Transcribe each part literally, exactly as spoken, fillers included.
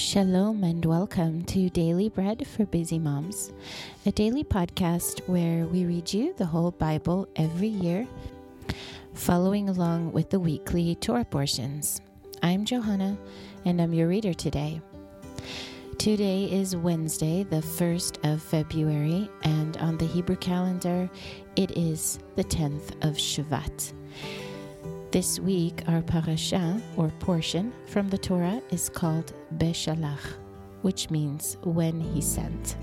Shalom and welcome to Daily Bread for Busy Moms, a daily podcast where we read you the whole Bible every year, following along with the weekly Torah portions. I'm Johanna, and I'm your reader today. Today is Wednesday, the first of February, and on the Hebrew calendar, it is the tenth of Shevat. This week, our parasha, or portion, from the Torah is called B'Shalach, which means when he sent.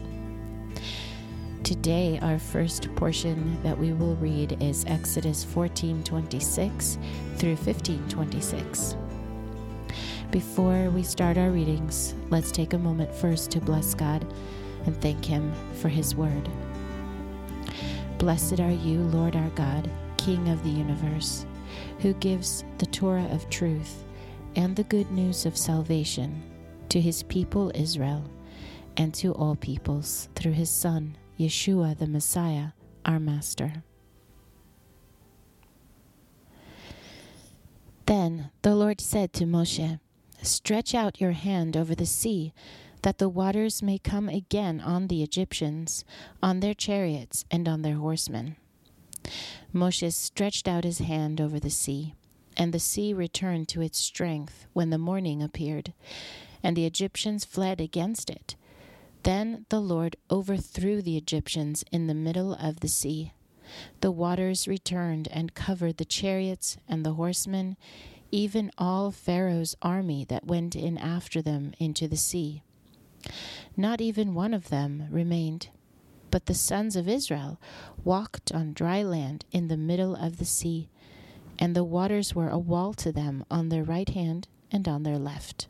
Today, our first portion that we will read is Exodus fourteen twenty-six through fifteen twenty-six. Before we start our readings, let's take a moment first to bless God and thank Him for His Word. Blessed are you, Lord our God, King of the universe, who gives the Torah of truth and the good news of salvation to his people Israel and to all peoples through his Son, Yeshua the Messiah, our Master. Then the Lord said to Moshe, "Stretch out your hand over the sea, that the waters may come again on the Egyptians, on their chariots and on their horsemen." Moshe stretched out his hand over the sea, and the sea returned to its strength when the morning appeared, and the Egyptians fled against it. Then the Lord overthrew the Egyptians in the middle of the sea. The waters returned and covered the chariots and the horsemen, even all Pharaoh's army that went in after them into the sea. Not even one of them remained. But the sons of Israel walked on dry land in the middle of the sea, and the waters were a wall to them on their right hand and on their left.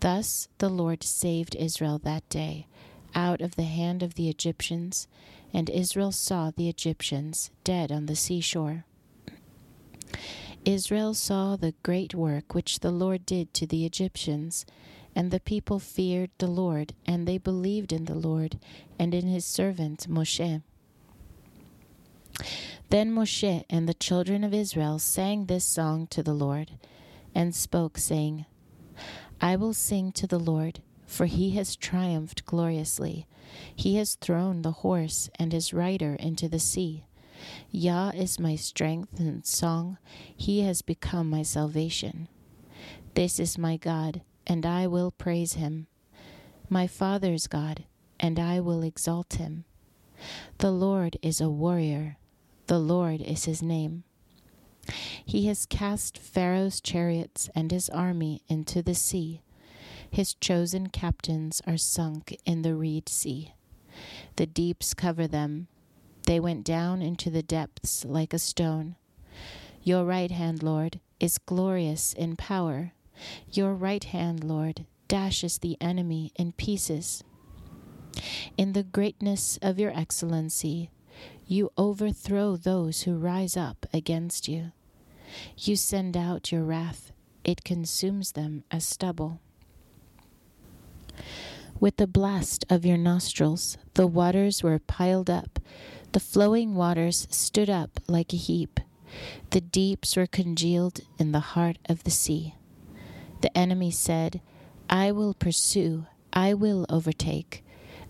Thus the Lord saved Israel that day out of the hand of the Egyptians, and Israel saw the Egyptians dead on the seashore. Israel saw the great work which the Lord did to the Egyptians, and the people feared the Lord, and they believed in the Lord and in his servant Moshe. Then Moshe and the children of Israel sang this song to the Lord, and spoke, saying, "I will sing to the Lord, for he has triumphed gloriously. He has thrown the horse and his rider into the sea. Yah is my strength and song. He has become my salvation. This is my God, and I will praise him, my father's God, and I will exalt him. The Lord is a warrior, the Lord is his name. He has cast Pharaoh's chariots and his army into the sea. His chosen captains are sunk in the Reed Sea. The deeps cover them. They went down into the depths like a stone. Your right hand, Lord, is glorious in power. Your right hand, Lord, dashes the enemy in pieces. In the greatness of your excellency, you overthrow those who rise up against you. You send out your wrath. It consumes them as stubble. With the blast of your nostrils, the waters were piled up. The flowing waters stood up like a heap. The deeps were congealed in the heart of the sea. The enemy said, I will pursue, I will overtake,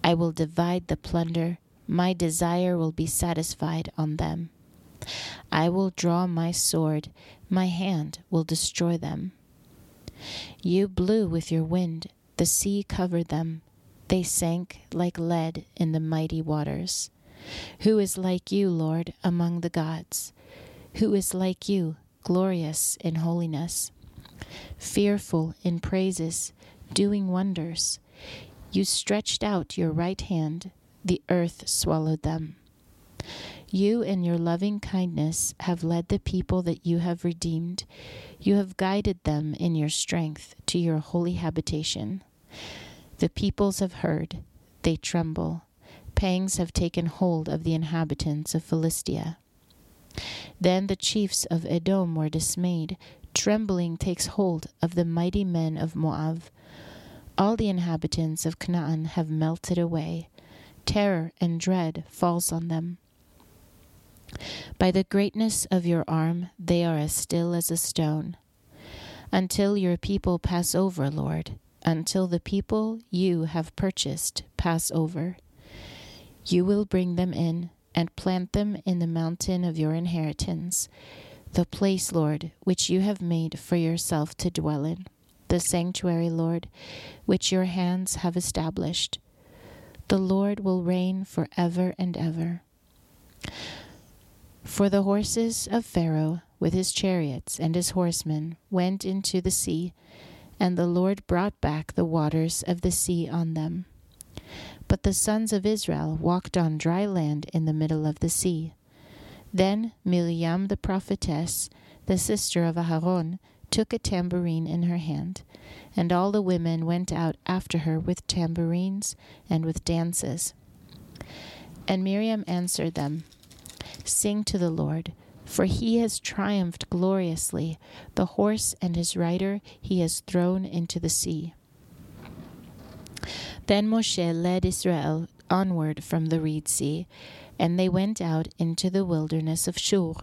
I will divide the plunder, my desire will be satisfied on them. I will draw my sword, my hand will destroy them. You blew with your wind, the sea covered them, they sank like lead in the mighty waters. Who is like you, Lord, among the gods? Who is like you, glorious in holiness? Fearful in praises, doing wonders. You stretched out your right hand, the earth swallowed them. You in your loving kindness have led the people that you have redeemed. You have guided them in your strength to your holy habitation. The peoples have heard, they tremble. Pangs have taken hold of the inhabitants of Philistia. Then the chiefs of Edom were dismayed. Trembling takes hold of the mighty men of Moab. All the inhabitants of Canaan have melted away. Terror and dread falls on them. By the greatness of your arm, they are as still as a stone. Until your people pass over, Lord, until the people you have purchased pass over. You will bring them in and plant them in the mountain of your inheritance, the place, Lord, which you have made for yourself to dwell in, the sanctuary, Lord, which your hands have established. The Lord will reign forever and ever. For the horses of Pharaoh with his chariots and his horsemen went into the sea, and the Lord brought back the waters of the sea on them. But the sons of Israel walked on dry land in the middle of the sea. Then Miriam the prophetess, the sister of Aharon, took a tambourine in her hand, and all the women went out after her with tambourines and with dances. And Miriam answered them, "Sing to the Lord, for he has triumphed gloriously. The horse and his rider he has thrown into the sea." Then Moshe led Israel onward from the Reed Sea, and they went out into the wilderness of Shur.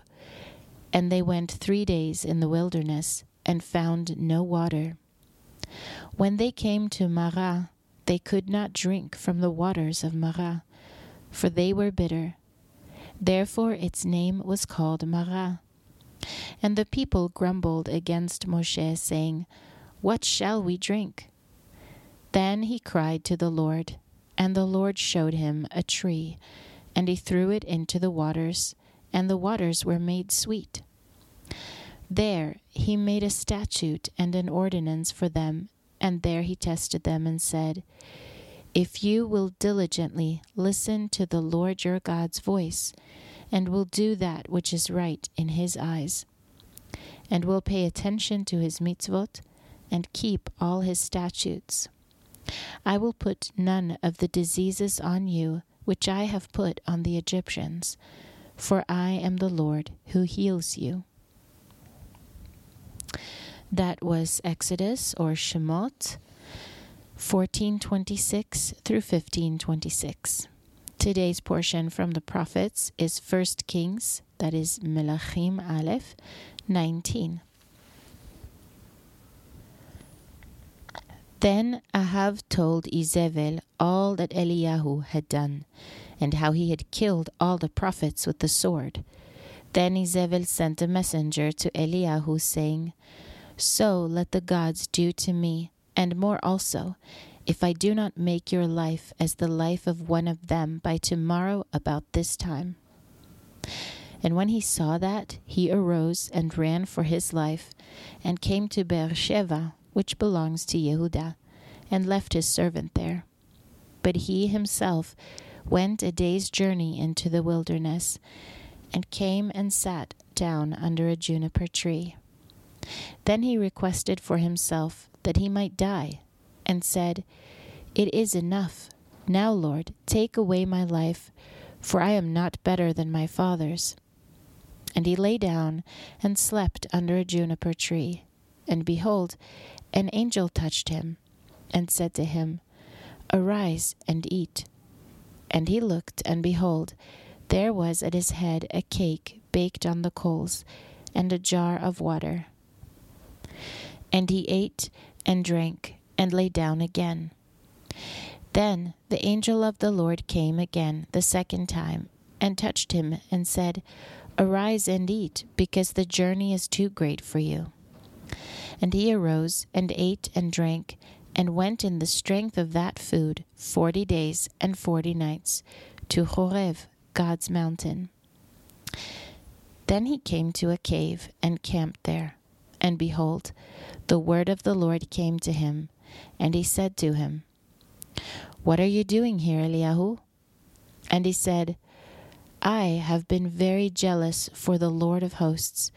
And they went three days in the wilderness, and found no water. When they came to Marah, they could not drink from the waters of Marah, for they were bitter. Therefore its name was called Marah. And the people grumbled against Moshe, saying, "What shall we drink?" Then he cried to the Lord, and the Lord showed him a tree, and he threw it into the waters, and the waters were made sweet. There he made a statute and an ordinance for them, and there he tested them and said, "If you will diligently listen to the Lord your God's voice, and will do that which is right in his eyes, and will pay attention to his mitzvot, and keep all his statutes, I will put none of the diseases on you which I have put on the Egyptians, for I am the Lord who heals you." That was Exodus, or Shemot, fourteen twenty-six through fifteen twenty-six. Today's portion from the prophets is First Kings, that is Melachim aleph, nineteen. Then Ahav told Jezebel all that Eliyahu had done, and how he had killed all the prophets with the sword. Then Jezebel sent a messenger to Eliyahu, saying, "So let the gods do to me, and more also, if I do not make your life as the life of one of them by tomorrow about this time." And when he saw that, he arose and ran for his life, and came to Beersheba, which belongs to Yehuda, and left his servant there. But he himself went a day's journey into the wilderness, and came and sat down under a juniper tree. Then he requested for himself that he might die, and said, "It is enough. Now, Lord, take away my life, for I am not better than my fathers." And he lay down and slept under a juniper tree. And behold, an angel touched him, and said to him, "Arise and eat." And he looked, and behold, there was at his head a cake baked on the coals, and a jar of water. And he ate and drank, and lay down again. Then the angel of the Lord came again the second time, and touched him, and said, "Arise and eat, because the journey is too great for you." And he arose, and ate and drank, and went in the strength of that food forty days and forty nights to Chorev, God's mountain. Then he came to a cave and camped there. And behold, the word of the Lord came to him, and he said to him, "What are you doing here, Eliyahu?" And he said, "I have been very jealous for the Lord of hosts,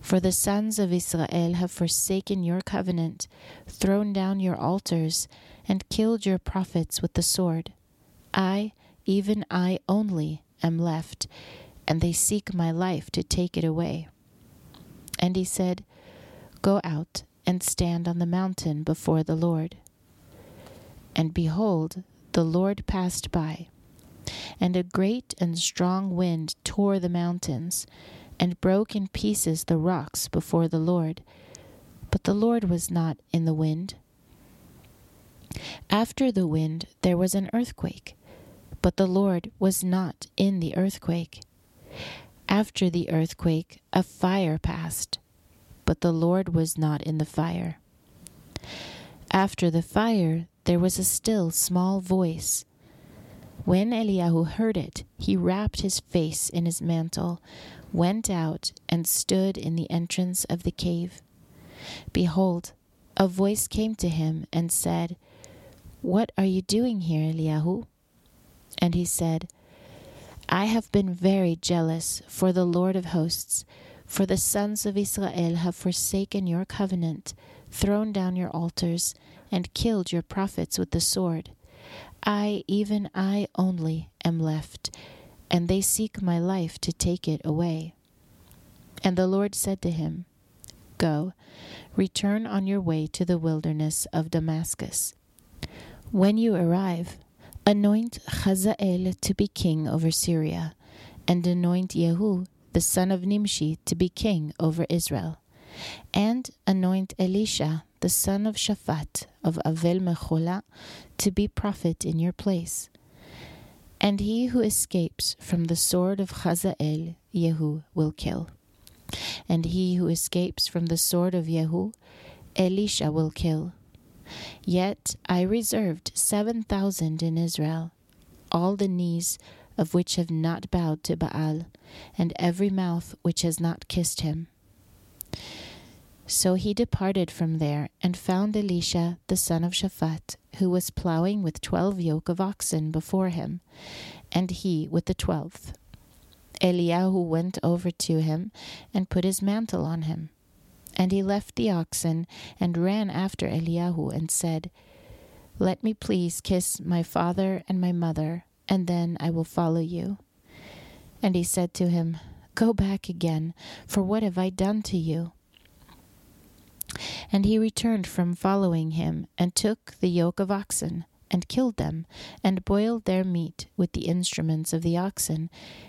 for the sons of Israel have forsaken your covenant, thrown down your altars, and killed your prophets with the sword. I, even I only, am left, and they seek my life to take it away." And he said, "Go out and stand on the mountain before the Lord." And behold, the Lord passed by, and a great and strong wind tore the mountains, and broke in pieces the rocks before the Lord. But the Lord was not in the wind. After the wind, there was an earthquake, but the Lord was not in the earthquake. After the earthquake, a fire passed, but the Lord was not in the fire. After the fire, there was a still small voice. When Eliyahu heard it, he wrapped his face in his mantle, went out, and stood in the entrance of the cave. Behold, a voice came to him and said, "What are you doing here, Eliyahu?" And he said, "I have been very jealous for the Lord of hosts, for the sons of Israel have forsaken your covenant, thrown down your altars, and killed your prophets with the sword. I, even I only, am left, and they seek my life to take it away." And the Lord said to him, "Go, return on your way to the wilderness of Damascus. When you arrive, anoint Hazael to be king over Syria, and anoint Jehu, the son of Nimshi, to be king over Israel, and anoint Elisha, the son of Shaphat, of Avel Mechola, to be prophet in your place. And he who escapes from the sword of Hazael, Jehu will kill. And he who escapes from the sword of Jehu, Elisha will kill. Yet I reserved seven thousand in Israel, all the knees of which have not bowed to Baal, and every mouth which has not kissed him." So he departed from there and found Elisha, the son of Shaphat, who was plowing with twelve yoke of oxen before him, and he with the twelfth. Eliyahu went over to him and put his mantle on him. And he left the oxen and ran after Eliyahu and said, "Let me please kiss my father and my mother, and then I will follow you." And he said to him, "Go back again, for what have I done to you?" And he returned from following him, and took the yoke of oxen, and killed them, and boiled their meat with the instruments of the oxen,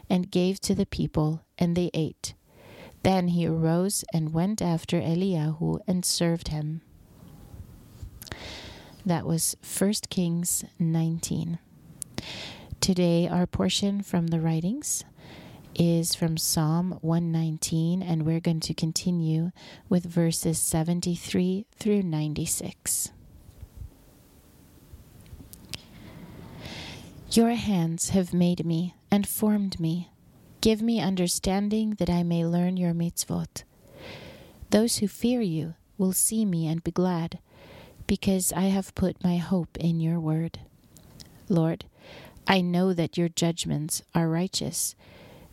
and gave to the people, and they ate. Then he arose and went after Eliyahu, and served him. That was First Kings nineteen. Today our portion from the writings is from Psalm one nineteen, and we're going to continue with verses seventy-three through ninety-six. Your hands have made me and formed me. Give me understanding that I may learn your mitzvot. Those who fear you will see me and be glad, because I have put my hope in your word. Lord, I know that your judgments are righteous,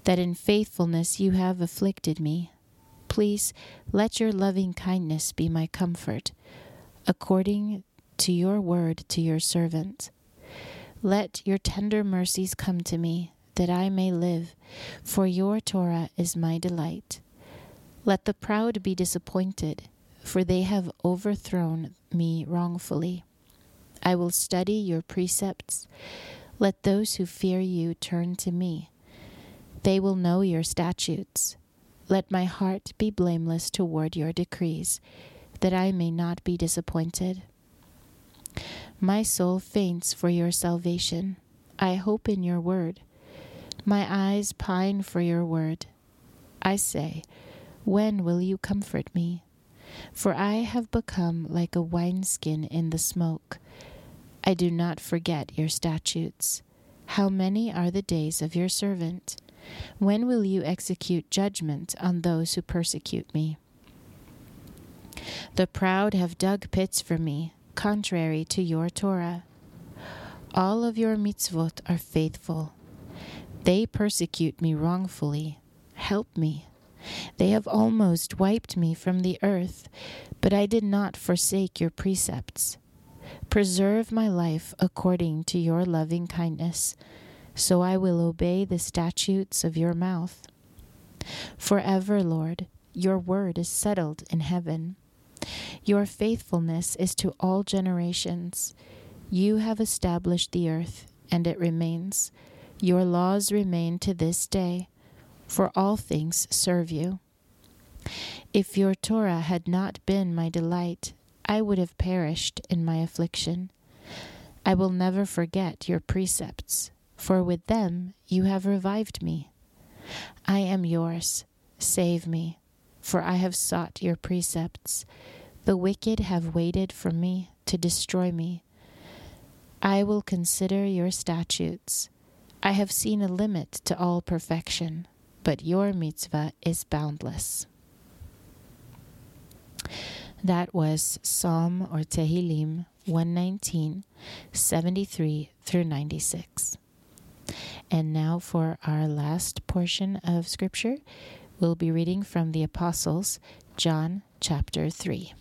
that in faithfulness you have afflicted me. Please let your loving kindness be my comfort, according to your word to your servant. Let your tender mercies come to me, that I may live, for your Torah is my delight. Let the proud be disappointed, for they have overthrown me wrongfully. I will study your precepts. Let those who fear you turn to me. They will know your statutes. Let my heart be blameless toward your decrees, that I may not be disappointed. My soul faints for your salvation. I hope in your word. My eyes pine for your word. I say, when will you comfort me? For I have become like a wineskin in the smoke. I do not forget your statutes. How many are the days of your servant? When will you execute judgment on those who persecute me? The proud have dug pits for me, contrary to your Torah. All of your mitzvot are faithful. They persecute me wrongfully. Help me. They have almost wiped me from the earth, but I did not forsake your precepts. Preserve my life according to your loving kindness, so I will obey the statutes of your mouth. Forever, Lord, your word is settled in heaven. Your faithfulness is to all generations. You have established the earth, and it remains. Your laws remain to this day, for all things serve you. If your Torah had not been my delight, I would have perished in my affliction. I will never forget your precepts, for with them you have revived me. I am yours, save me, for I have sought your precepts. The wicked have waited for me to destroy me. I will consider your statutes. I have seen a limit to all perfection, but your mitzvah is boundless. That was Psalm or Tehillim one nineteen, seventy-three through ninety-six. And now for our last portion of Scripture, we'll be reading from the Apostles, John chapter three.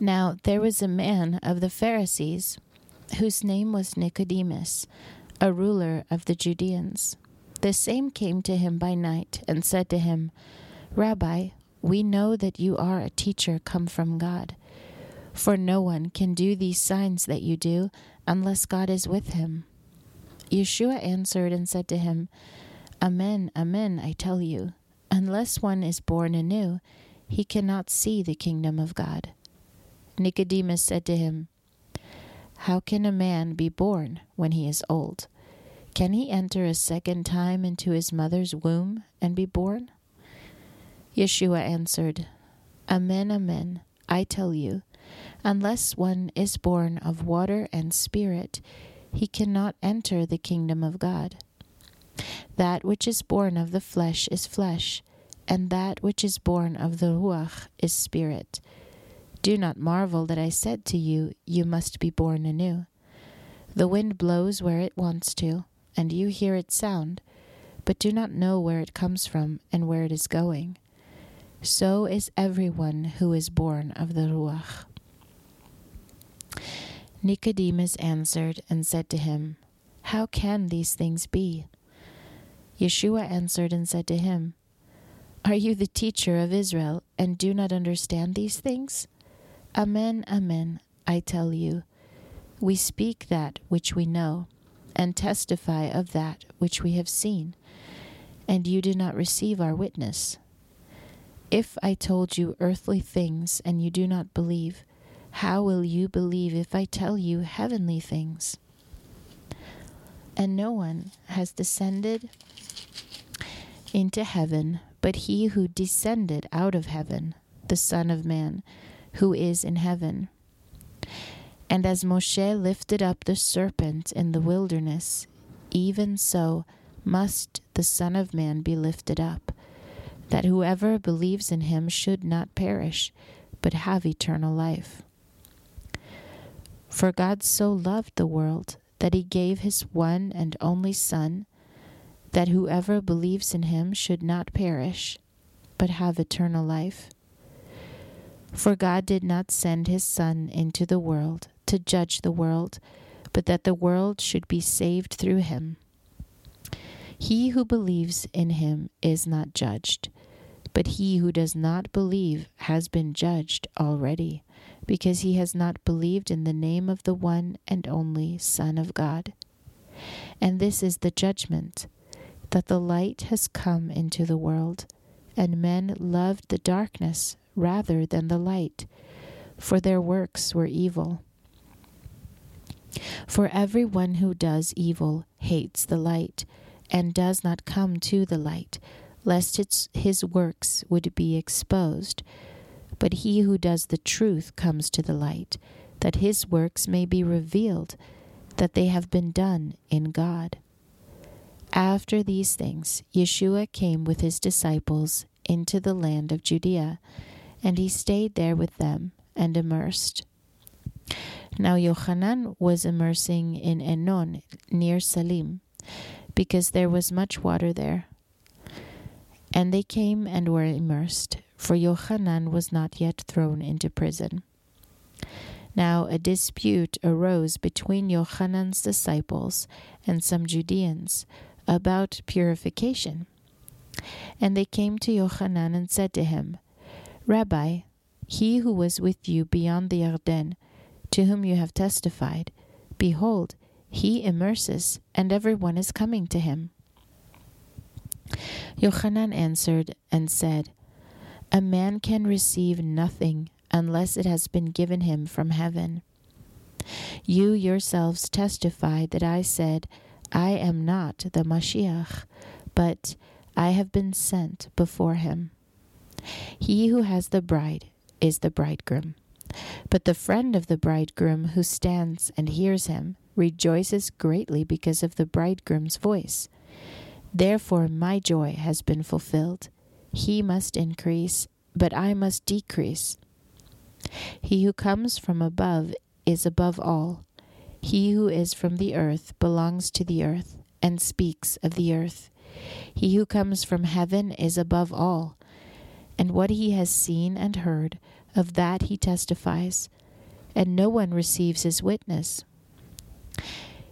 Now there was a man of the Pharisees whose name was Nicodemus, a ruler of the Judeans. The same came to him by night and said to him, Rabbi, we know that you are a teacher come from God, for no one can do these signs that you do unless God is with him. Yeshua answered and said to him, Amen, amen, I tell you, unless one is born anew, he cannot see the kingdom of God. Nicodemus said to him, How can a man be born when he is old? Can he enter a second time into his mother's womb and be born? Yeshua answered, Amen, amen, I tell you, unless one is born of water and spirit, he cannot enter the kingdom of God. That which is born of the flesh is flesh, and that which is born of the Ruach is spirit. Do not marvel that I said to you, you must be born anew. The wind blows where it wants to, and you hear its sound, but do not know where it comes from and where it is going. So is everyone who is born of the Ruach. Nicodemus answered and said to him, How can these things be? Yeshua answered and said to him, Are you the teacher of Israel, and do not understand these things? Amen, amen, I tell you, we speak that which we know, and testify of that which we have seen, and you do not receive our witness. If I told you earthly things, and you do not believe, how will you believe if I tell you heavenly things? And no one has descended into heaven but he who descended out of heaven, the Son of Man, who is in heaven. And as Moshe lifted up the serpent in the wilderness, even so must the Son of Man be lifted up, that whoever believes in him should not perish, but have eternal life. For God so loved the world that he gave his one and only Son, that whoever believes in him should not perish, but have eternal life. For God did not send his Son into the world to judge the world, but that the world should be saved through him. He who believes in him is not judged, but he who does not believe has been judged already, because he has not believed in the name of the one and only Son of God. And this is the judgment, that the light has come into the world, and men loved the darkness rather than the light, for their works were evil. For everyone who does evil hates the light, and does not come to the light, lest its, his works would be exposed. But he who does the truth comes to the light, that his works may be revealed, that they have been done in God. After these things, Yeshua came with his disciples into the land of Judea, and he stayed there with them and immersed. Now Yohanan was immersing in Enon near Salim, because there was much water there. And they came and were immersed, for Yohanan was not yet thrown into prison. Now a dispute arose between Yohanan's disciples and some Judeans about purification. And they came to Yohanan and said to him, Rabbi, he who was with you beyond the Jordan, to whom you have testified, behold, he immerses, and everyone is coming to him. Yohanan answered and said, A man can receive nothing unless it has been given him from heaven. You yourselves testify that I said, I am not the Mashiach, but I have been sent before him. He who has the bride is the bridegroom. But the friend of the bridegroom who stands and hears him rejoices greatly because of the bridegroom's voice. Therefore my joy has been fulfilled. He must increase, but I must decrease. He who comes from above is above all. He who is from the earth belongs to the earth and speaks of the earth. He who comes from heaven is above all. And what he has seen and heard, of that he testifies, and no one receives his witness.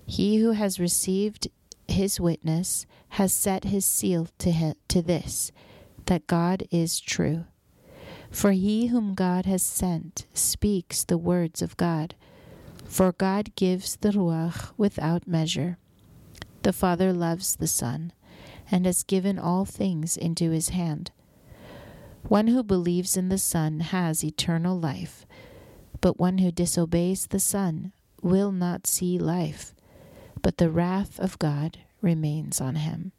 He who has received his witness has set his seal to him, to this, that God is true. For he whom God has sent speaks the words of God, for God gives the Ruach without measure. The Father loves the Son, and has given all things into his hand. One who believes in the Son has eternal life, but one who disobeys the Son will not see life, but the wrath of God remains on him.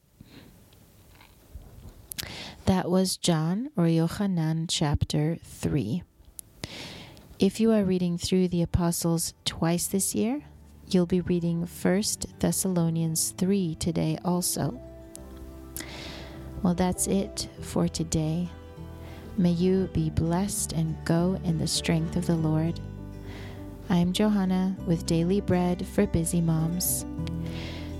That was John or Yohanan chapter three. If you are reading through the apostles twice this year, you'll be reading First Thessalonians three today also. Well, that's it for today. May you be blessed and go in the strength of the Lord. I'm Johanna with Daily Bread for Busy Moms.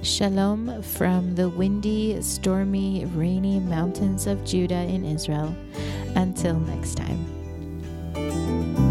Shalom from the windy, stormy, rainy mountains of Judah in Israel. Until next time.